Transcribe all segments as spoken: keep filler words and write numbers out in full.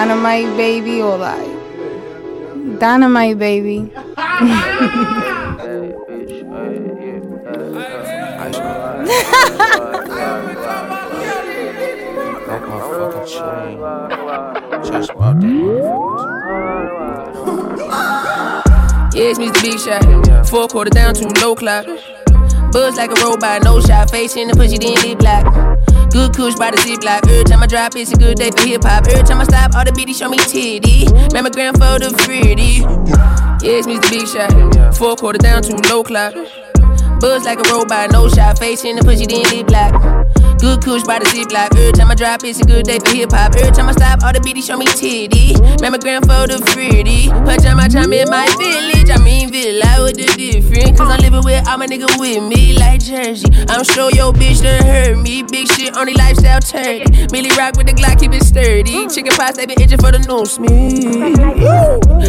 Dynamite Baby or like Dynamite Baby. Yeah, it's me, the big shot. Four quarter down to low clock. Buzz like a robot, no shot. Face in the pussy, then it black. Good kush by the ziplock. Every time I drop, it's a good day for hip hop. Every time I stop, all the bitties show me titty. Mammogram for the pretty. Yeah, it's me, the big shot. Four quarter down to low clock. Buzz like a robot, no shot. Face in the pussy, then it black. Good kush by the ziplock. Every time I drop, it's a good day for hip hop. Every time I stop, all the bitties show me titty. Mammogram for the pretty. Punch on my time in my village. I mean, villa, what the difference? Cause I'm living with all my niggas with me like Jersey. I'm sure your bitch done hurt me. Big shit, only lifestyle turkey. Millie rock with the Glock, keep it sturdy. Chicken pots, they been itching for the noose, me.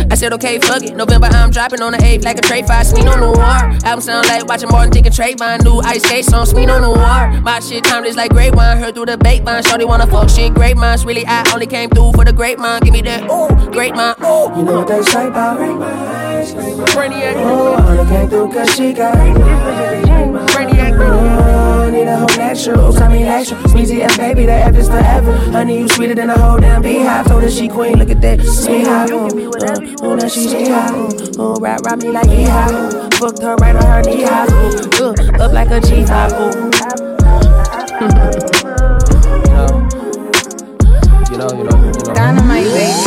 I said, okay, fuck it. November, I'm dropping on the eighth like a Trey Fox. Sweet on the war. Album sound like watching Martin, thinking Trayvon. New Ice Skate song, Sweet on the war. My shit, time to like great wine, heard through the bait mine. Shorty wanna fuck shit, great minds. Really, I only came through for the great mind. Give me that, ooh, great mind, ooh. You know what they say about great minds? Brainiac. Oh, I only came through cause she got great minds. Brainiac. Oh, I need a whole natural, I mean action. Sweezy ass baby, that app is forever. Honey, you sweeter than a whole damn beehive. Told her she queen, look at that. She high, ooh, ooh, now she she high, ooh, ooh, rap, rap me like he high, ooh. Fucked her right on her knee high, ooh, ooh, up like a G five, ooh. You know, you know, you know, you know. Dynamite, baby.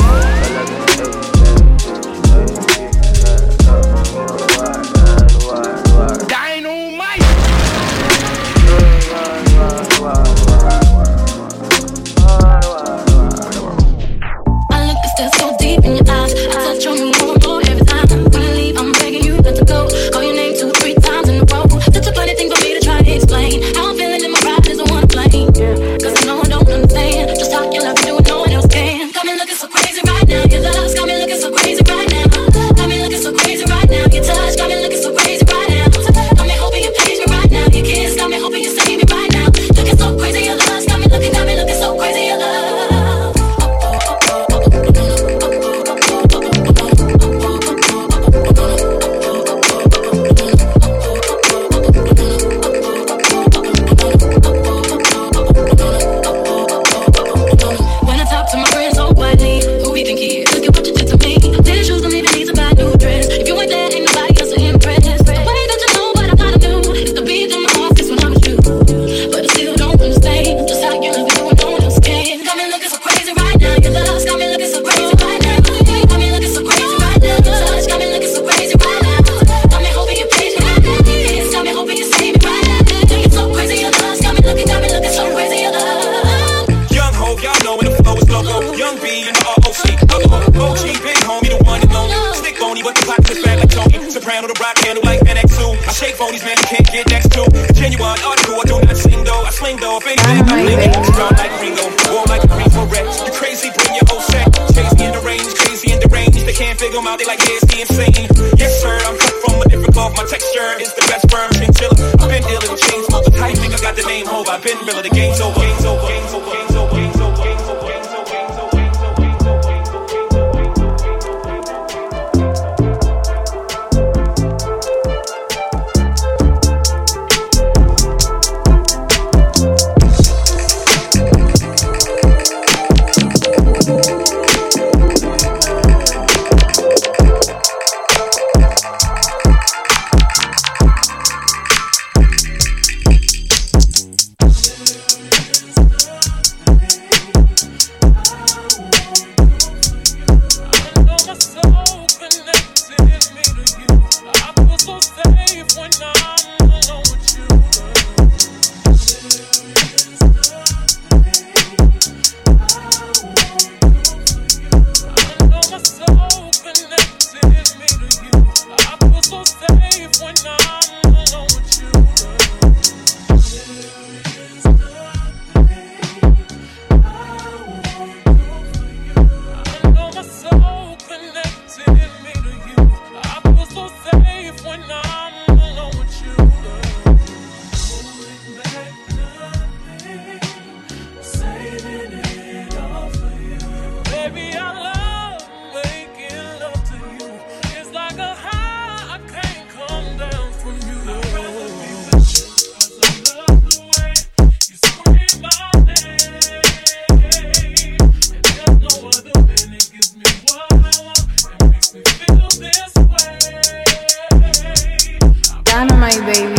Dynamite, baby.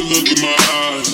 Look in my eyes.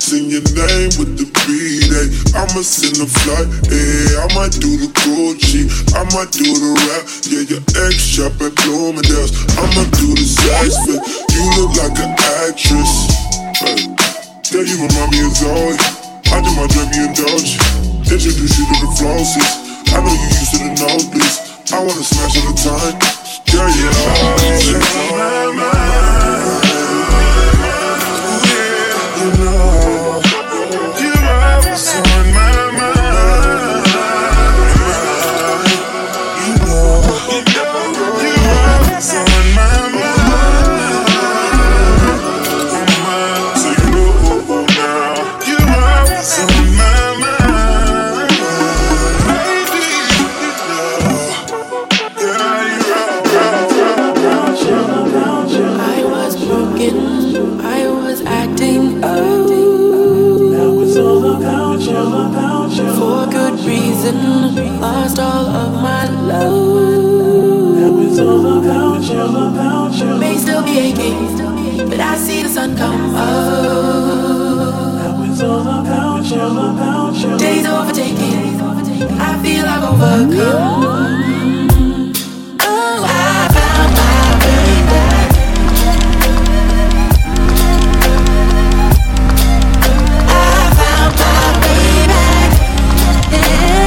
Sing your name with the beat, ay. I'ma send a flight, ay. I might do the Gucci, I might do the rap. Yeah, your ex shop at Bloomingdale's. I'ma do the sex, but you look like an actress. Hey, yeah, you remind me of Zoe. I do my drink, you indulge. Introduce you to the flossies. I know you used to the nobles. I wanna smash all the time. Yeah, yeah, yeah. Lost all of my love. Now it's all about you, about you. May still be aching, but I see the sun come up. Now it's all about you, about you. Days overtaking, I feel I've overcome. Oh, I found my way back. I found my way back. Yeah.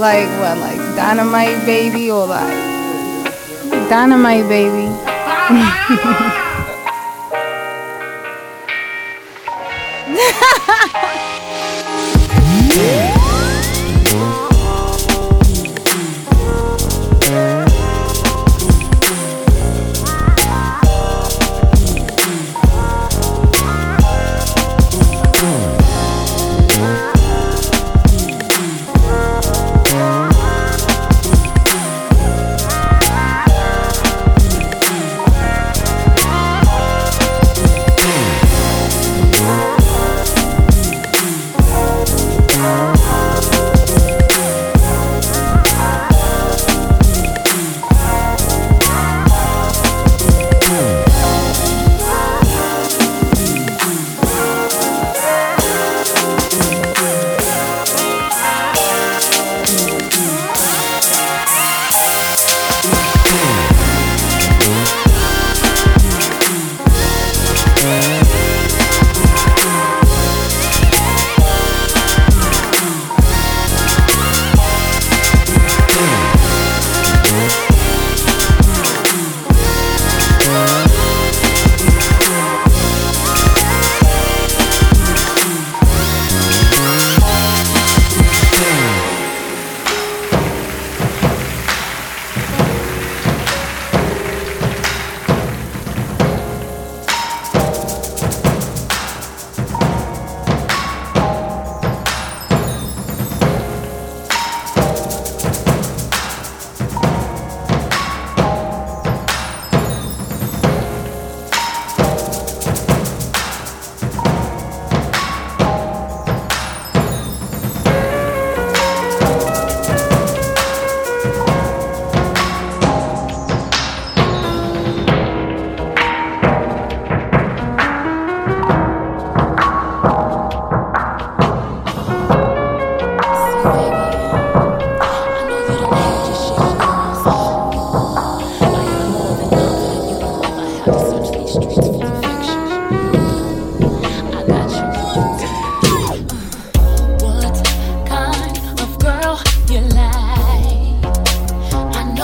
Like what, like Dynamite Baby or like Dynamite Baby?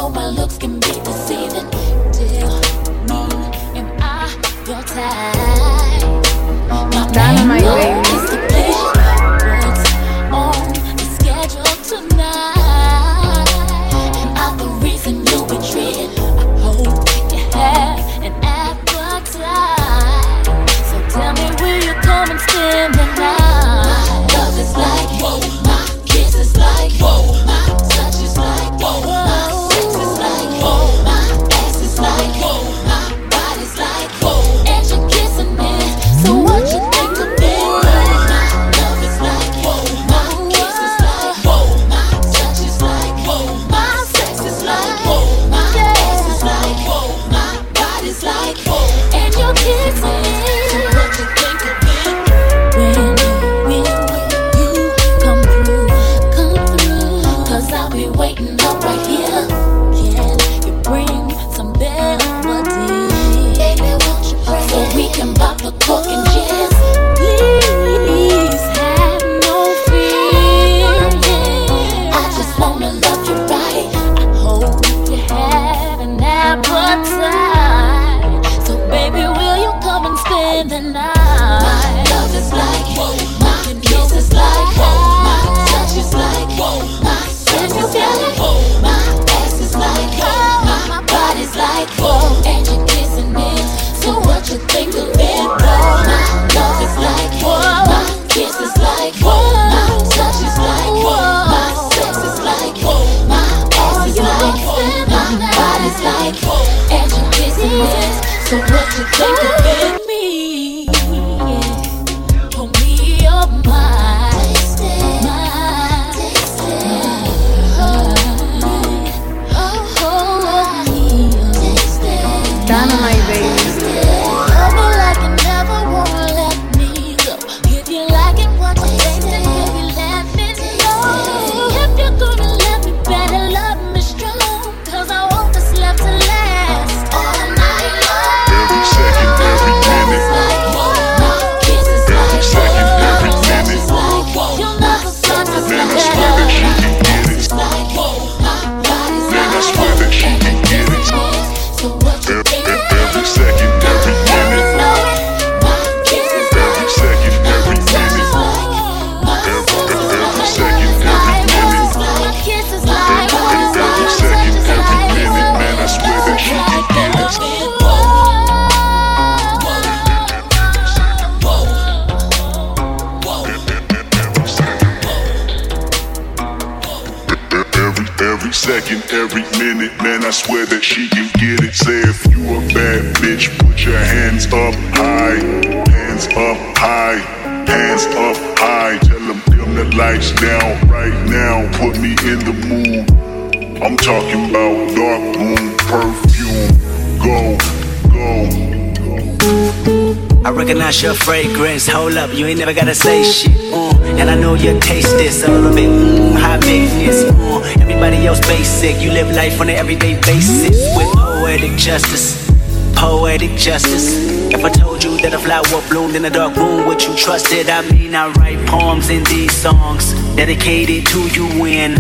know my looks can be deceiving. Still, me, am I your type? My Dynamite name baby. Is the place. What's on the schedule tonight? Am I the reason you were treated? I hope you have an appetite. So tell me, will you come and stand the night? Love is like, whoa, my kiss is like, whoa. So what you think of it? Me? Hold me up, my taste it, my taste it. Oh, oh, hold me up, taste it. Dynamite, baby. Love me like you never wanna let me go. If you like it, what you taste it, if you let me know. If you're gonna love me, better love me strong. 'Cause I want this love to last all night. Second, every minute, man, I swear that she can get it. Say if you a bad bitch, put your hands up high, hands up high, hands up high. Tell them dim the lights down right now, put me in the mood. I'm talking about dark room perfume. Go, go. I recognize your fragrance. Hold up, you ain't never gotta say shit. Mm. And I know you taste this a little bit. Mmm, high maintenance. Mm. Everybody else basic, you live life on an everyday basis with poetic justice, poetic justice. If I told you that a flower bloomed in a dark room, would you trust it? I mean, I write poems in these songs dedicated to you when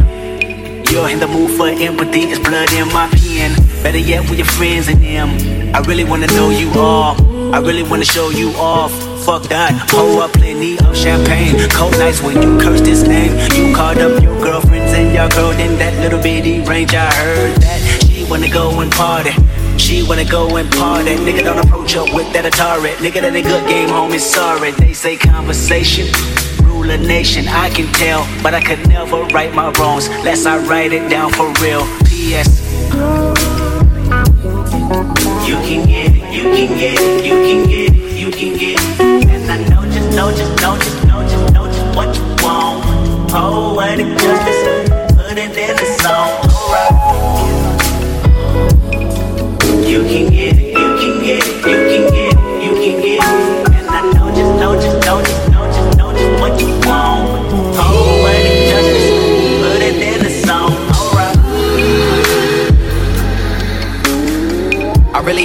you're in the mood for empathy. It's blood in my pen, better yet with your friends and them. I really wanna know you all, I really wanna show you off. Fuck that, pour up plenty of champagne. Cold nights when you curse this name. You called up your girlfriends and your girl in that little bitty range. I heard that she wanna go and party, she wanna go and party. Nigga don't approach up with that Atari. Nigga that ain't good game, homie, sorry. They say conversation rule a nation, I can tell, but I could never right my wrongs unless I write it down for real. P S You can get it, you can get it, you can get it, you can get it. And I know just, know just, know just, know just, know just what you want. Oh, and it just put it in the song. Alright. You can get it, you can get it, you can get it, you can get it. And I know just, know just, know just, know just, know just what you want. Oh, and it just put it in the song. Alright. really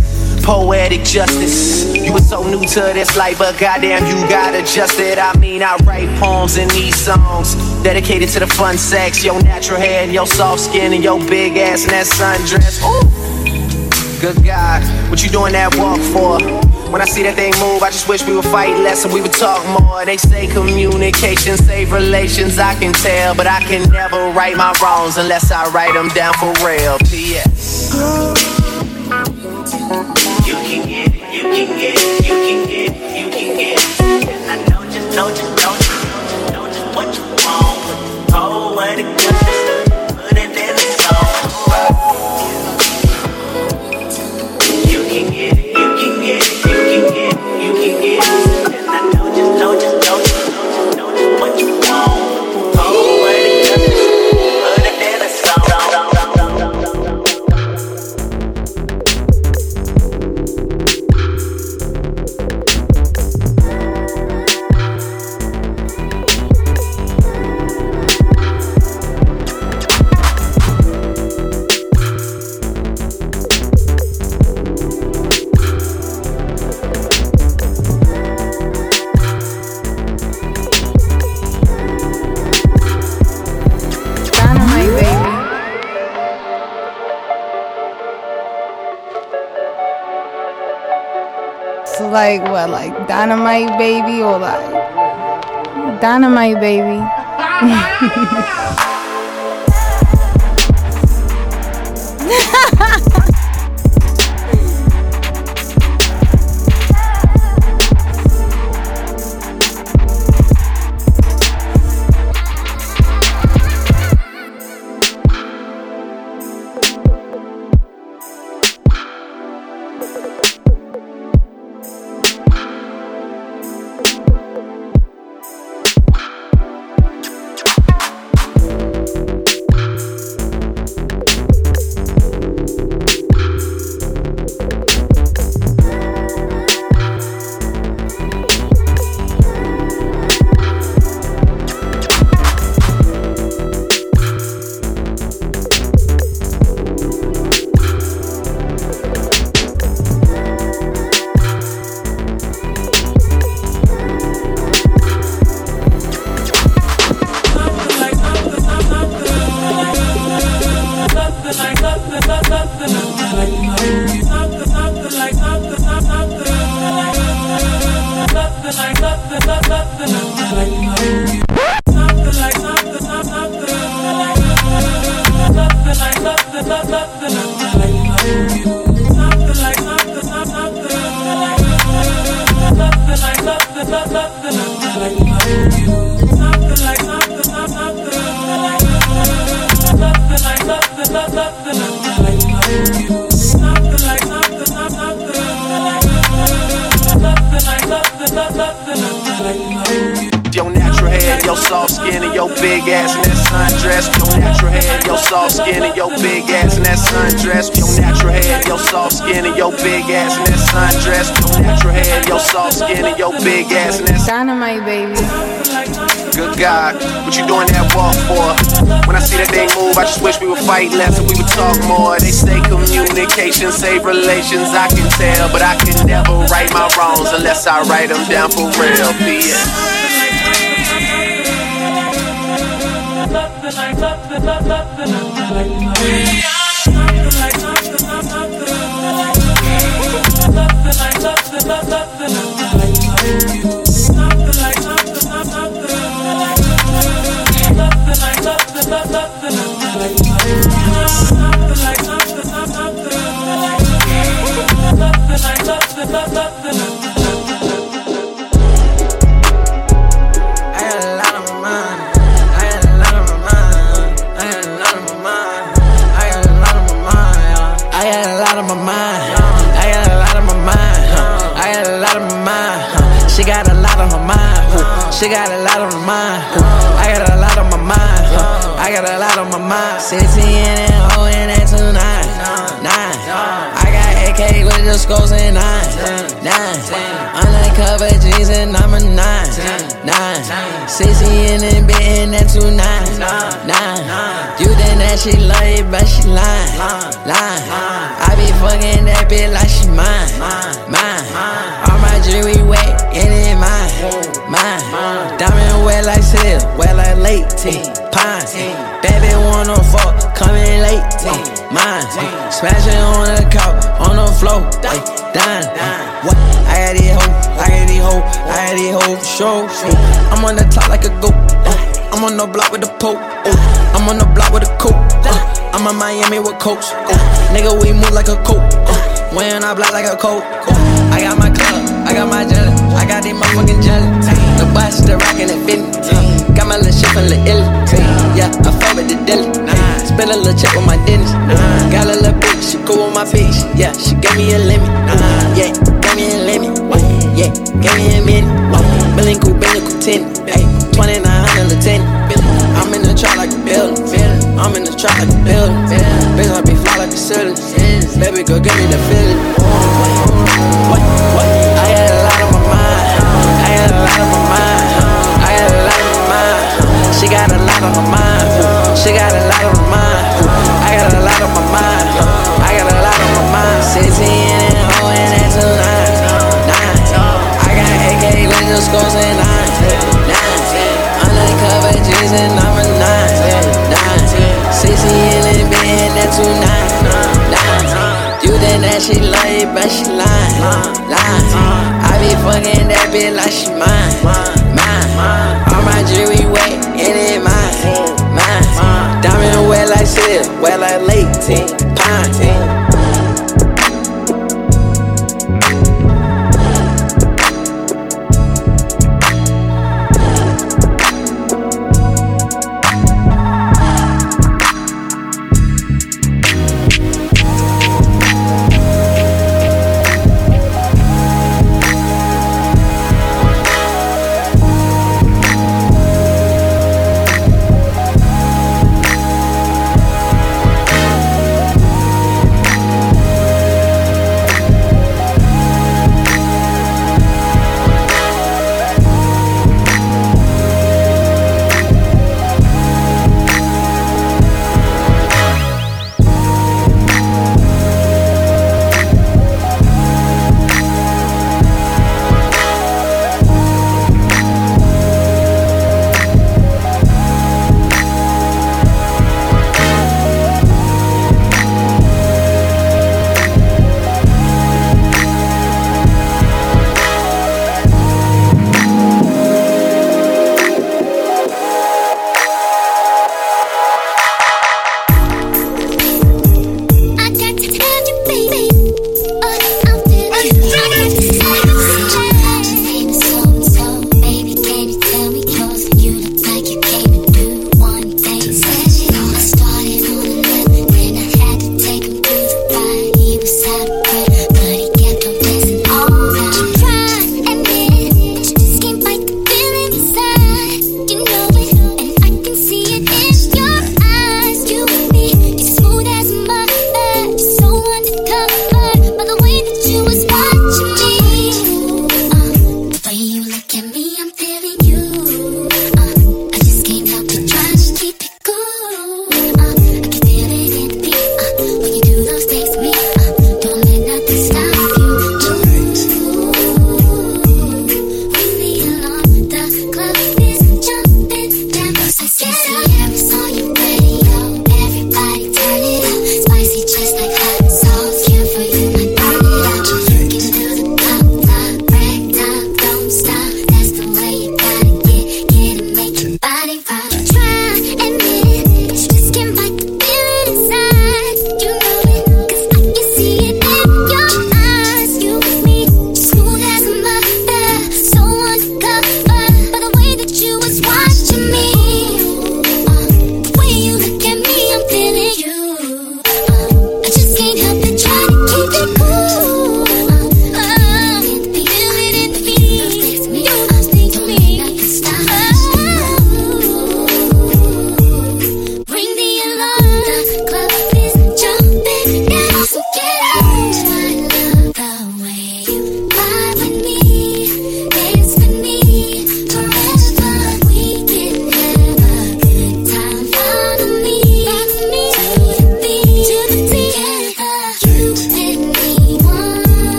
Poetic justice. You were so new to this life, but goddamn, you got adjusted. I mean, I write poems in these songs dedicated to the fun sex, your natural hair and your soft skin and your big ass and that sundress. Ooh, good God, what you doing that walk for? When I see that thing move, I just wish we would fight less and we would talk more. They say communication save relations, I can tell, but I can never right my wrongs unless I write them down for real. P S You can get it, you can get it, you can get it, you can get it. And I know just, know just, know just, know just what you want. Oh, what a goodness, put it in the song. You can get it, you can get it, you can get it, you can get it. And I know just, know just, know just, know just what you want. Oh, what a goodness, put it in the song. Like what, like Dynamite Baby or like Dynamite Baby? Less and we would talk more. They say communication save relations, I can tell, but I can never right my wrongs unless I write them down for real. P S I got a lot on my mind. I got a lot on my mind. I got a lot on my mind. I got a lot on my mind. She got a lot on her mind. I got a lot on my mind. I got a lot on my mind. sixteen and O and that two nine. Nine. I got A K with the scores and nine. Nine. Undercover G's and I'm a nine. Nine. sixteen and that bit and that two nine. Nine. You think that she love it, but she lying. Lying. I be fucking that bitch like she mine. Mine. All my jewelry wet and it mine. Mine. Diamond wet like silk, wet like late tea. Pine. Baby wanna fuck, coming late. Mine. Smashing on the couch, on the floor. Dine. What? I got these hoes, I got these hoes, I got these hoes for sure. I'm on the top like a goat. I'm on the block with the pope. I'm on the block with a coat. Uh, I'm in Miami with coats. Uh, nigga, we move like a coat. Uh, when I block like a coat. Uh, I got my club, I got my jelly, I got these motherfucking jelly. The bus, the rock, and the fit. Uh, got my little shit from the illy. Yeah, I fuck with the dilly. Spend a little check with my dentist. Got a little bitch, she cool with my bitch. Yeah, she gave me a lemon. Yeah, gave me a lemon. Yeah, gave me a minute. Billing cool, billing cool, ten. twenty-nine hundred I'm in the trap like a building. I'm in the trap like a building. Bitch, I be fly like a ceiling. Baby, girl, give me the feeling. What, what? I had a lot on my mind. I had a lot on my mind. I had a lot on my mind. She got a lot on my mind. She got a lot on my mind. I got a lot on my mind. I got a lot on my mind. sixteen and O and that's a nine. Nine. I got A K with the scores and nine. Undercover G's and I'm a nine, nine. sixty in the bed and that two nine, nine. You think that she love it, but she lying, lying. I be fucking that bitch like she mine, mine. All my jewelry wet and it mine, mine. Diamond wet like silk, wet like late teen, pine.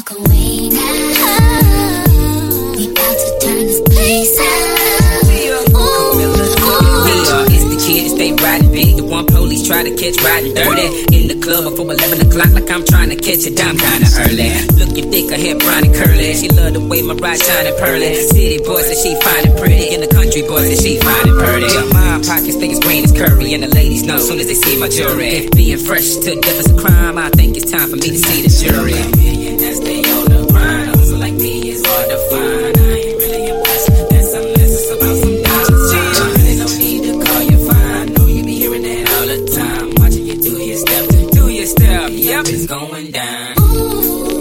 walk away now. We about to turn this place out. Ooh, it's the kids, they riding big. The one police try to catch riding dirty. In the club before eleven o'clock, like I'm trying to catch a dime kinda early. Looking thick, her hair brown and curly. She love the way my ride shine and pearly. City boys that she find it pretty. In the country boys that she find it pretty. My pockets think it's green as curry. And the ladies know as soon as they see my jewelry. If being fresh to death is a crime, I think it's time for me to see the jury. It's going down. Ooh.